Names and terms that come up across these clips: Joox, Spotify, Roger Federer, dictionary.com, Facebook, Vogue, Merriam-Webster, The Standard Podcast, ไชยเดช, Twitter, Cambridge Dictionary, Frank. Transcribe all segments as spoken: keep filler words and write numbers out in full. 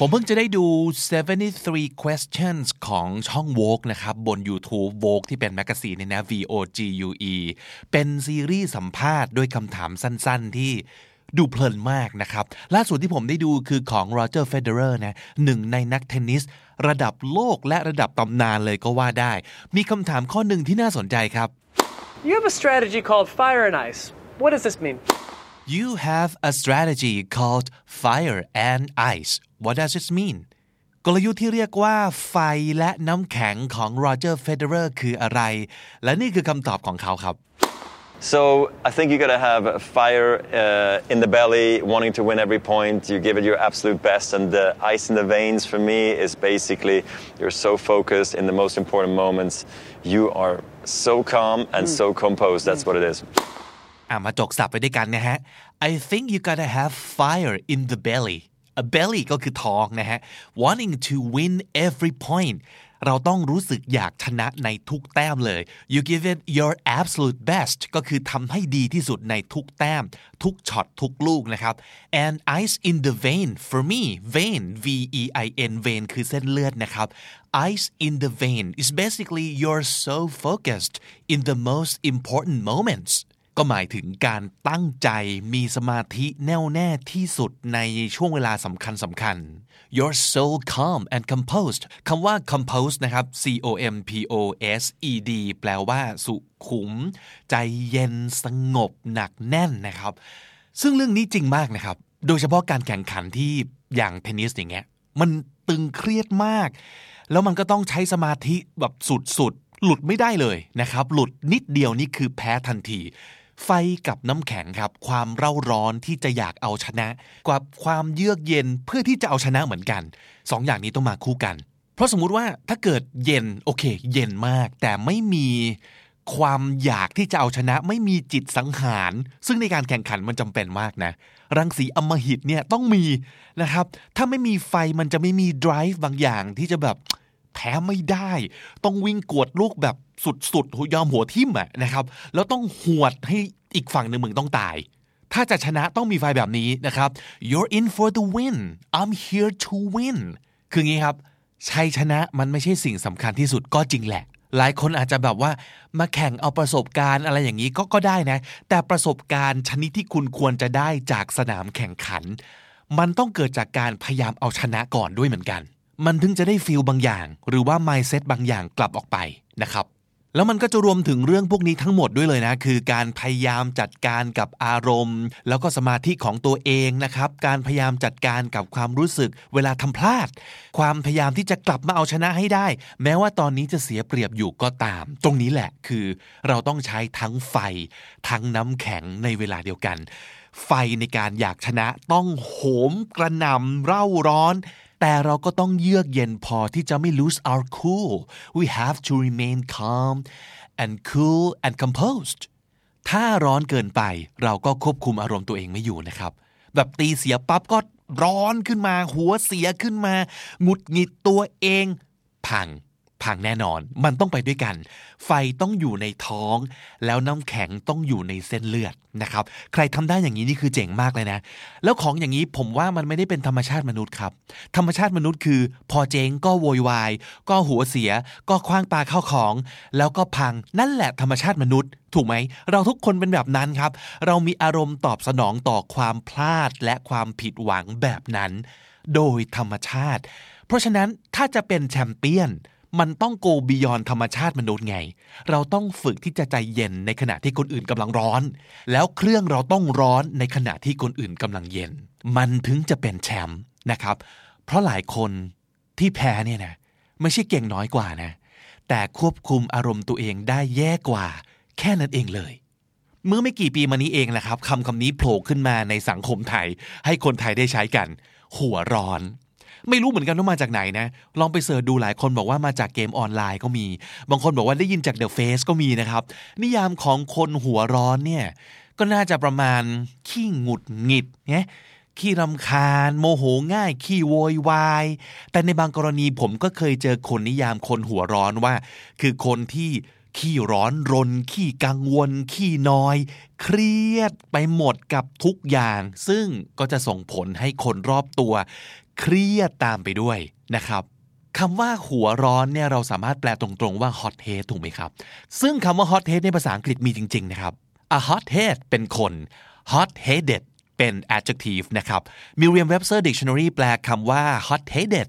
ผมเพิ่งจะได้ดูseventy-three questions ของช่อง Vogue นะครับบน YouTube Vogue ที่เป็นแมกกาซีนเนี่ยนะ วี โอ จี ยู อี เป็นซีรีส์สัมภาษณ์ด้วยคำถามสั้นๆที่ดูเพลินมากนะครับล่าสุดที่ผมได้ดูคือของ Roger Federer นะหนึ่งในนักเทนนิสระดับโลกและระดับตำนานเลยก็ว่าได้มีคำถามข้อหนึ่งที่น่าสนใจครับ You have a strategy called fire and ice. What does this mean? You have a strategy called fire and ice.What does it mean? กลยุทธ์ที่เรียกว่าไฟและน้ำแข็งของ Roger Federer คืออะไรและนี่คือคำตอบของเขาครับ So I think you got to have fire uh, in the belly, wanting to win every point. You give it your absolute best, and the ice in the veins for me is basically you're so focused in the most important moments. You are so calm and mm. so composed. That's mm. what it is. อ่ะมาจกสับไปด้วยกันนะฮะ I think you got to have fire in the belly.A belly ก็คือท้องนะฮะ wanting to win every point เราต้องรู้สึกอยากชนะในทุกแต้มเลย you give it your absolute best ก็คือทำให้ดีที่สุดในทุกแต้มทุกช็อตทุกลูกนะครับ and ice in the vein for me vein v e i n vein คือเส้นเลือดนะครับ ice in the vein is basically you're so focused in the most important momentsก็หมายถึงการตั้งใจมีสมาธิแน่วแน่ที่สุดในช่วงเวลาสำคัญสำคัญ You're so calm and composed คำว่า composed นะครับ C O M P O S E D แปลว่าสุขุมใจเย็นสงบหนักแน่นนะครับซึ่งเรื่องนี้จริงมากนะครับโดยเฉพาะการแข่งขันที่อย่างเทนนิสอย่างเงี้ยมันตึงเครียดมากแล้วมันก็ต้องใช้สมาธิแบบสุดๆหลุดไม่ได้เลยนะครับหลุดนิดเดียวนี่คือแพ้ทันทีไฟกับน้ำแข็งครับความเร่าร้อนที่จะอยากเอาชนะกับความเยือกเย็นเพื่อที่จะเอาชนะเหมือนกันสองอย่างนี้ต้องมาคู่กันเพราะสมมุติว่าถ้าเกิดเย็นโอเคเย็นมากแต่ไม่มีความอยากที่จะเอาชนะไม่มีจิตสังหารซึ่งในการแข่งขันมันจำเป็นมากนะรังสีอำมหิตเนี่ยต้องมีนะครับถ้าไม่มีไฟมันจะไม่มี drive บางอย่างที่จะแบบแพ้ไม่ได้ต้องวิ่งกวดลูกแบบสุดๆยอมหัวทิ่มอะนะครับแล้วต้องหวดให้อีกฝั่งหนึ่งมึงต้องตายถ้าจะชนะต้องมีไฟแบบนี้นะครับ You're in for the win I'm here to win คืองี้ครับชัยชนะมันไม่ใช่สิ่งสำคัญที่สุดก็จริงแหละหลายคนอาจจะแบบว่ามาแข่งเอาประสบการณ์อะไรอย่างนี้ก็ก็ได้นะแต่ประสบการณ์ชนิดที่คุณควรจะได้จากสนามแข่งขันมันต้องเกิดจากการพยายามเอาชนะก่อนด้วยเหมือนกันมันถึงจะได้ฟีลบางอย่างหรือว่า mindset บางอย่างกลับออกไปนะครับแล้วมันก็จะรวมถึงเรื่องพวกนี้ทั้งหมดด้วยเลยนะคือการพยายามจัดการกับอารมณ์แล้วก็สมาธิของตัวเองนะครับการพยายามจัดการกับความรู้สึกเวลาทำพลาดความพยายามที่จะกลับมาเอาชนะให้ได้แม้ว่าตอนนี้จะเสียเปรียบอยู่ก็ตามตรงนี้แหละคือเราต้องใช้ทั้งไฟทั้งน้ำแข็งในเวลาเดียวกันไฟในการอยากชนะต้องโหมกระหน่ำเร่าร้อนแต่เราก็ต้องเยือกเย็นพอที่จะไม่ lose our cool we have to remain calm and cool and composed ถ้าร้อนเกินไปเราก็ควบคุมอารมณ์ตัวเองไม่อยู่นะครับแบบตีเสียปั๊บก็ร้อนขึ้นมาหัวเสียขึ้นมาหงุดหงิดตัวเองพังพังแน่นอนมันต้องไปด้วยกันไฟต้องอยู่ในท้องแล้วน้ำแข็งต้องอยู่ในเส้นเลือดนะครับใครทำได้อย่างนี้นี่คือเจ๋งมากเลยนะแล้วของอย่างนี้ผมว่ามันไม่ได้เป็นธรรมชาติมนุษย์ครับธรรมชาติมนุษย์คือพอเจ๊งก็โวยวายก็หัวเสียก็คว้างปาเข้าของแล้วก็พังนั่นแหละธรรมชาติมนุษย์ถูกไหมเราทุกคนเป็นแบบนั้นครับเรามีอารมณ์ตอบสนองต่อความพลาดและความผิดหวังแบบนั้นโดยธรรมชาติเพราะฉะนั้นถ้าจะเป็นแชมเปี้ยนมันต้อง go beyond ธรรมชาติมนุษย์ไงเราต้องฝึกที่จะใจเย็นในขณะที่คนอื่นกำลังร้อนแล้วเครื่องเราต้องร้อนในขณะที่คนอื่นกำลังเย็นมันถึงจะเป็นแชมป์นะครับเพราะหลายคนที่แพ้เนี่ยนะไม่ใช่เก่งน้อยกว่านะแต่ควบคุมอารมณ์ตัวเองได้แย่กว่าแค่นั้นเองเลยเมื่อไม่กี่ปีมานี้เองนะครับคำคำนี้โผล่ขึ้นมาในสังคมไทยให้คนไทยได้ใช้กันหัวร้อน ไม่รู้เหมือนกันว่ามาจากไหนนะลองไปเสิร์ชดูหลายคนบอกว่ามาจากเกมออนไลน์ก็มีบางคนบอกว่าได้ยินจาก The Face ก็มีนะครับนิยามของคนหัวร้อนเนี่ยก็น่าจะประมาณขี้หงุดหงิดไงขี้รำคาญโมโหง่ายขี้โวยวายแต่ในบางกรณีผมก็เคยเจอคนนิยามคนหัวร้อนว่าคือคนที่ขี้ร้อนรนขี้กังวลขี้นอยเครียดไปหมดกับทุกอย่างซึ่งก็จะส่งผลให้คนรอบตัวเครียดตามไปด้วยนะครับคำว่าหัวร้อนเนี่ยเราสามารถแปลตรงๆว่า hot head ถูกไหมครับซึ่งคำว่า hot head ในภาษาอังกฤษมีจริงๆนะครับ a hot head เป็นคน hot headed เป็น adjective นะครับ Merriam-Webster Dictionary แปลคำว่า hot headed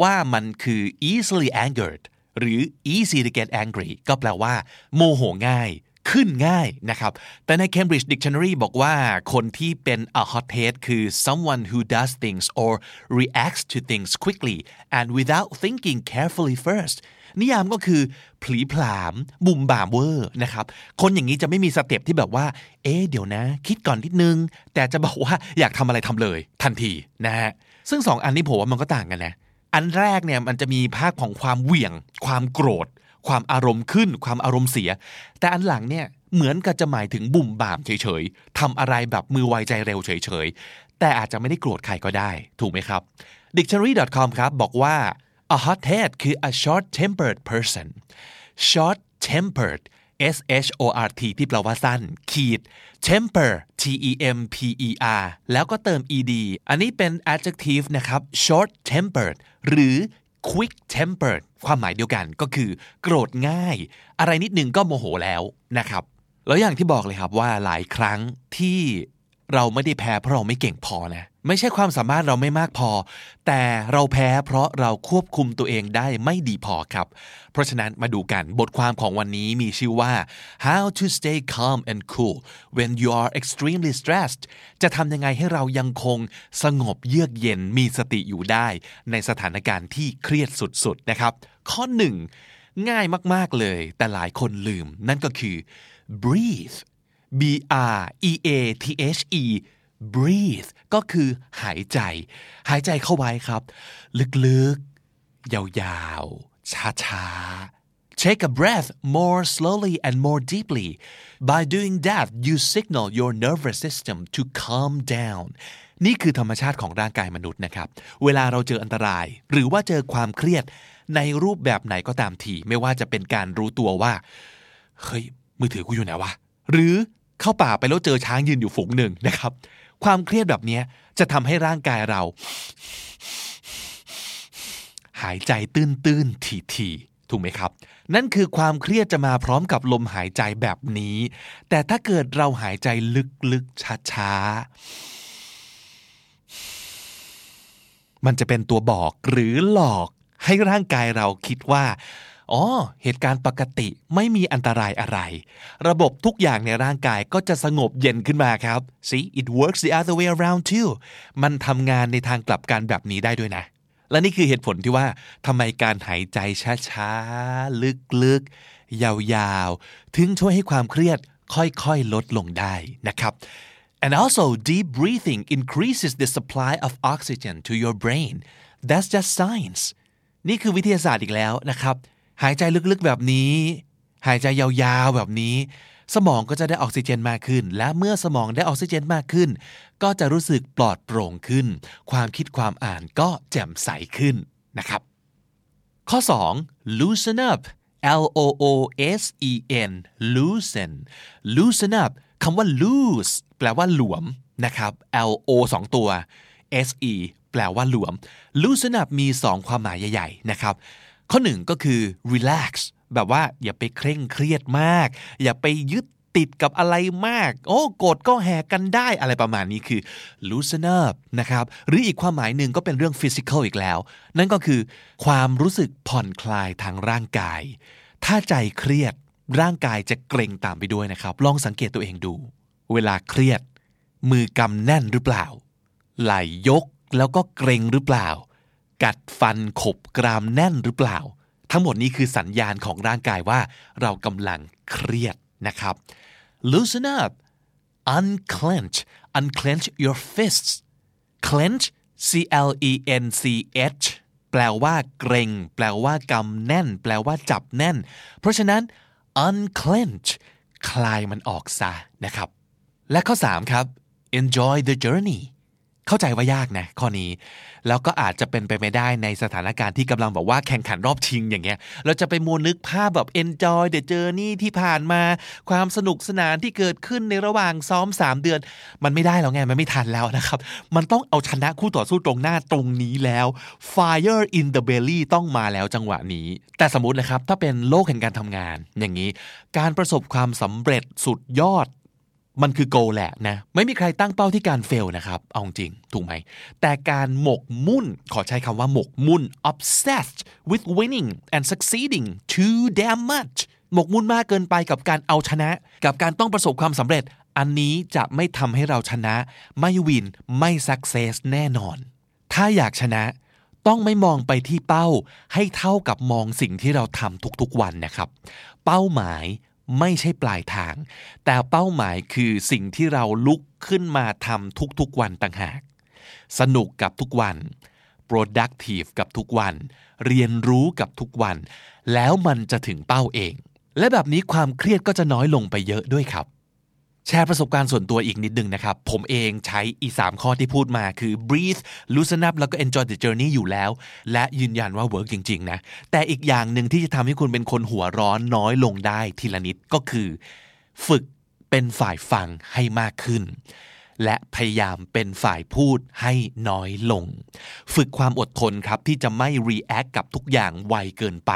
ว่ามันคือ easily angeredหรือ easy to get angry ก็แปลว่าโมโหง่ายขึ้นง่ายนะครับแต่ใน Cambridge Dictionary บอกว่าคนที่เป็น a hothead คือ someone who does things or reacts to things quickly and without thinking carefully first นิยามก็คือผลีผลามบุ่มบ่ามเวอร์นะครับคนอย่างนี้จะไม่มีสเต็ปที่แบบว่าเอ๊ะเดี๋ยวนะคิดก่อนนิดนึงแต่จะบอกว่าอยากทำอะไรทำเลยทันทีนะฮะซึ่งสองอันนี้ผมว่ามันก็ต่างกันนะอันแรกเนี่ยมันจะมีภาคของความเหวี่ยงความโกรธความอารมณ์ขึ้นความอารมณ์เสียแต่อันหลังเนี่ยเหมือนกับจะหมายถึงบุ่มบ่ามเฉยๆทำอะไรแบบมือไวใจเร็วเฉยๆแต่อาจจะไม่ได้โกรธใครก็ได้ถูกไหมครับ dictionary dot com ครับบอกว่า a hothead คือ a short-tempered person short-tempered s h o r t ที่แปลว่าสั้นขีด temper t e m p e r แล้วก็เติม ed อันนี้เป็น adjective นะครับ short tempered หรือ quick tempered ความหมายเดียวกันก็คือโกรธง่ายอะไรนิดนึงก็โมโหแล้วนะครับแล้วอย่างที่บอกเลยครับว่าหลายครั้งที่เราไม่ได้แพ้เพราะเราไม่เก่งพอนะไม่ใช่ความสามารถเราไม่มากพอแต่เราแพ้เพราะเราควบคุมตัวเองได้ไม่ดีพอครับเพราะฉะนั้นมาดูกันบทความของวันนี้มีชื่อว่า How to Stay Calm and Cool When You Are Extremely Stressed จะทำยังไงให้เรายังคงสงบเยือกเย็นมีสติอยู่ได้ในสถานการณ์ที่เครียดสุดๆนะครับข้อหนึ่งง่ายมากๆเลยแต่หลายคนลืมนั่นก็คือ breathe b r e a t h e breathe ก็คือหายใจหายใจเข้าไว้ครับลึกๆยาวๆช้าๆ Take a breath more slowly and more deeply. By doing that, you signal your nervous system to calm down. นี่คือธรรมชาติของร่างกายมนุษย์นะครับเวลาเราเจออันตรายหรือว่าเจอความเครียดในรูปแบบไหนก็ตามทีไม่ว่าจะเป็นการรู้ตัวว่าเฮ้ยมือถือกูอยู่ไหนวะหรือเข้าป่าไปแล้วเจอช้างยืนอยู่ฝูงหนึ่งนะครับความเครียดแบบนี้จะทำให้ร่างกายเราหายใจตื้นๆถี่ๆถูกไหมครับนั่นคือความเครียดจะมาพร้อมกับลมหายใจแบบนี้แต่ถ้าเกิดเราหายใจลึกๆช้าๆมันจะเป็นตัวบอกหรือหลอกให้ร่างกายเราคิดว่าอ๋อเหตุการณ์ปกติไม่มีอันตรายอะไรระบบทุกอย่างในร่างกายก็จะสงบเย็นขึ้นมาครับ See it works the other way around too มันทำงานในทางกลับกันแบบนี้ได้ด้วยนะและนี่คือเหตุผลที่ว่าทำไมการหายใจช้าๆลึกๆยาวๆถึงช่วยให้ความเครียดค่อยๆลดลงได้นะครับ And also deep breathing increases the supply of oxygen to your brain. That's just science. นี่คือวิทยาศาสตร์อีกแล้วนะครับหายใจลึกๆแบบนี้หายใจยาวๆแบบนี้สมองก็จะได้ออกซิเจนมากขึ้นและเมื่อสมองได้ออกซิเจนมากขึ้นก็จะรู้สึกปลอดโปร่งขึ้นความคิดความอ่านก็แจ่มใสขึ้นนะครับข้อสอง loosen up L O O S E N loosen loosen up คำว่า loose แปลว่าหลวมนะครับ L O สองตัว S E แปลว่าหลวม loosen up มีสองความหมายใหญ่ๆนะครับข้อหนึ่งก็คือ relax แบบว่าอย่าไปเคร่งเครียดมากอย่าไปยึดติดกับอะไรมากโอ้โกรธก็แหกกันได้อะไรประมาณนี้คือ loosen up นะครับหรืออีกความหมายหนึ่งก็เป็นเรื่อง physical อีกแล้วนั่นก็คือความรู้สึกผ่อนคลายทางร่างกายถ้าใจเครียดร่างกายจะเกร็งตามไปด้วยนะครับลองสังเกตตัวเองดูเวลาเครียดมือกำแน่นหรือเปล่าไหล่ยกแล้วก็เกร็งหรือเปล่ากัดฟันขบกรามแน่นหรือเปล่าทั้งหมดนี้คือสัญญาณของร่างกายว่าเรากำลังเครียดนะครับ loosen up unclench unclench your fists clench clench แปลว่าเกรงแปลว่ากำแน่นแปลว่าจับแน่นเพราะฉะนั้น unclench คลายมันออกซะนะครับและข้อสามครับ enjoy the journey เข้าใจว่ายากนะข้อนี้แล้วก็อาจจะเป็นไปไม่ได้ในสถานการณ์ที่กำลังบอกว่าแข่งขันรอบชิงอย่างเงี้ยเราจะไปมัวนึกภาพแบบ enjoy the journey ที่ผ่านมาความสนุกสนานที่เกิดขึ้นในระหว่างซ้อมสามเดือนมันไม่ได้แล้วไงมันไม่ทันแล้วนะครับมันต้องเอาชนะคู่ต่อสู้ตรงหน้าตรงนี้แล้ว fire in the belly ต้องมาแล้วจังหวะนี้แต่สมมุตินะครับถ้าเป็นโลกแห่งการทำงานอย่างนี้การประสบความสำเร็จสุดยอดมันคือโกลแหละนะไม่มีใครตั้งเป้าที่การเฟลนะครับเอาจริงถูกไหมแต่การหมกมุ่นขอใช้คำว่าหมกมุ่น obsessed with winning and succeeding too damn much หมกมุ่นมากเกินไปกับการเอาชนะกับการต้องประสบความสำเร็จอันนี้จะไม่ทำให้เราชนะไม่วินไม่สักเซสแน่นอนถ้าอยากชนะต้องไม่มองไปที่เป้าให้เท่ากับมองสิ่งที่เราทำทุกๆวันนะครับเป้าหมายไม่ใช่ปลายทางแต่เป้าหมายคือสิ่งที่เราลุกขึ้นมาทำทุกๆวันต่างหากสนุกกับทุกวัน productive กับทุกวันเรียนรู้กับทุกวันแล้วมันจะถึงเป้าเองและแบบนี้ความเครียดก็จะน้อยลงไปเยอะด้วยครับแชร์ประสบการณ์ส่วนตัวอีกนิดนึงนะครับผมเองใช้อีสามข้อที่พูดมาคือ breathe loosen up แล้วก็ enjoy the journey อยู่แล้วและยืนยันว่า work จริงๆนะแต่อีกอย่างหนึ่งที่จะทำให้คุณเป็นคนหัวร้อนน้อยลงได้ทีละนิดก็คือฝึกเป็นฝ่ายฟังให้มากขึ้นและพยายามเป็นฝ่ายพูดให้น้อยลงฝึกความอดทนครับที่จะไม่ react กับทุกอย่างไวเกินไป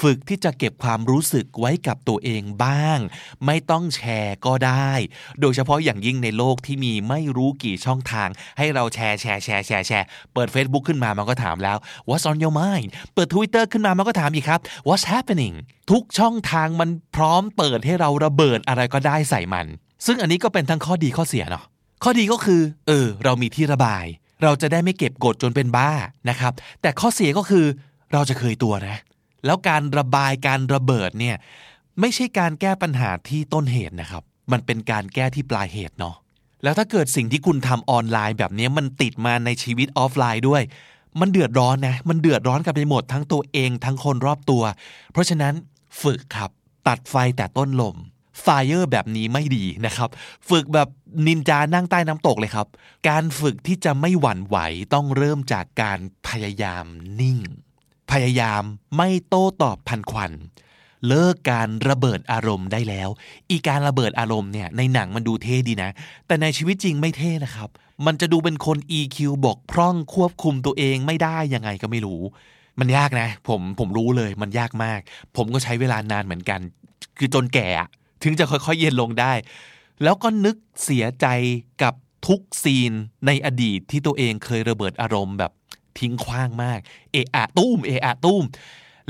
ฝึกที่จะเก็บความรู้สึกไว้กับตัวเองบ้างไม่ต้องแชร์ก็ได้โดยเฉพาะอย่างยิ่งในโลกที่มีไม่รู้กี่ช่องทางให้เราแชร์แชร์แชร์แชร์แชร์เปิด Facebook ขึ้นมามันก็ถามแล้ว What's on your mind เปิด Twitter ขึ้นมามันก็ถามอีกครับ What's happening ทุกช่องทางมันพร้อมเปิดให้เราระเบิดอะไรก็ได้ใส่มันซึ่งอันนี้ก็เป็นทั้งข้อดีข้อเสียเนาะข้อดีก็คือเออเรามีที่ระบายเราจะได้ไม่เก็บกดจนเป็นบ้านะครับแต่ข้อเสียก็คือเราจะเคยตัวนะแล้วการระบายการระเบิดเนี่ยไม่ใช่การแก้ปัญหาที่ต้นเหตุนะครับมันเป็นการแก้ที่ปลายเหตุเนาะแล้วถ้าเกิดสิ่งที่คุณทำออนไลน์แบบนี้มันติดมาในชีวิตออฟไลน์ด้วยมันเดือดร้อนนะมันเดือดร้อนกันไปหมดทั้งตัวเองทั้งคนรอบตัวเพราะฉะนั้นฝึกครับตัดไฟแต่ต้นลมfire แบบนี้ไม่ดีนะครับฝึกแบบนินจานั่งใต้น้ำตกเลยครับการฝึกที่จะไม่หวั่นไหวต้องเริ่มจากการพยายามนิ่งพยายามไม่โต้ตอบพันควันเลิกการระเบิดอารมณ์ได้แล้วอีการระเบิดอารมณ์เนี่ยในหนังมันดูเท่ดีนะแต่ในชีวิตจริงไม่เท่นะครับมันจะดูเป็นคน อี คิว บกพร่องควบคุมตัวเองไม่ได้ยังไงก็ไม่รู้มันยากนะผมผมรู้เลยมันยากมากผมก็ใช้เวลานานเหมือนกันคือจนแก่ถึงจะค่อยๆเย็นลงได้แล้วก็นึกเสียใจกับทุกซีนในอดีตที่ตัวเองเคยระเบิดอารมณ์แบบทิ้งขว้างมากเอะอะตุ้มเอะอะตุ้ม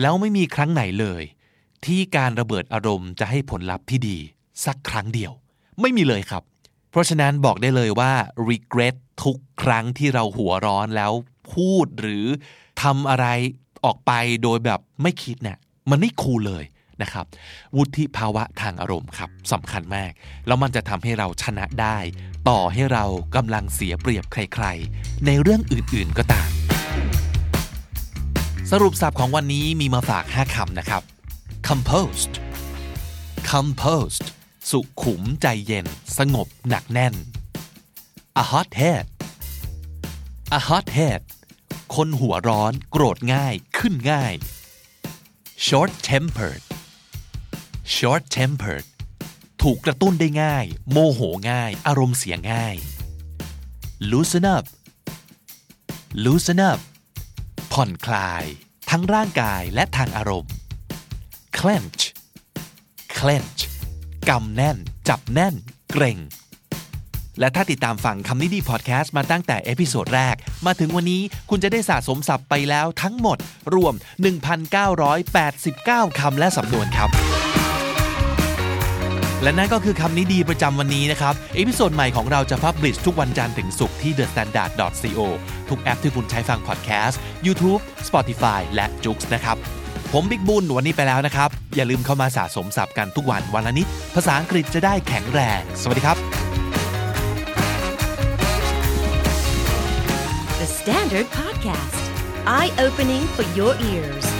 แล้วไม่มีครั้งไหนเลยที่การระเบิดอารมณ์จะให้ผลลัพธ์ที่ดีสักครั้งเดียวไม่มีเลยครับเพราะฉะนั้นบอกได้เลยว่า regret ทุกครั้งที่เราหัวร้อนแล้วพูดหรือทำอะไรออกไปโดยแบบไม่คิดเนี่ยมันไม่คูลเลยนะครับวุฒิภาวะทางอารมณ์ครับสำคัญมากแล้วมันจะทำให้เราชนะได้ต่อให้เรากำลังเสียเปรียบใครๆในเรื่องอื่นๆก็ตามสรุปศัพท์ของวันนี้มีมาฝากห้าคำนะครับ composed composed สุขุมใจเย็นสงบหนักแน่น a hot head a hot head คนหัวร้อนโกรธง่ายขึ้นง่าย short tempered short tempered ถูกกระตุ้นได้ง่ายโมโหง่ายอารมณ์เสียง่าย loosen up loosen up ผ่อนคลายทั้งร่างกายและทางอารมณ์ clench clench กำแน่นจับแน่นเกร็งและถ้าติดตามฟังคำนี้ดีพอดแคสต์มาตั้งแต่เอพิโซดแรกมาถึงวันนี้คุณจะได้สะสมศัพท์ไปแล้วทั้งหมดรวม หนึ่งพันเก้าร้อยแปดสิบเก้า คำและสำนวนครับและนั่นก็คือคำนี้ดีประจำวันนี้นะครับเอพิโซดใหม่ของเราจะพับลิชทุกวันจันทร์ถึงศุกร์ที่ เดอะ สแตนดาร์ด ดอท ซี โอ ทุกแอปที่คุณใช้ฟังพอดแคสต์ YouTube Spotify และ Joox นะครับผมบิ๊กบุญวันนี้ไปแล้วนะครับอย่าลืมเข้ามาสะสมศัพท์กันทุกวันวันละนิดภาษาอังกฤษจะได้แข็งแรงสวัสดีครับ The Standard Podcast, eye-opening for your ears.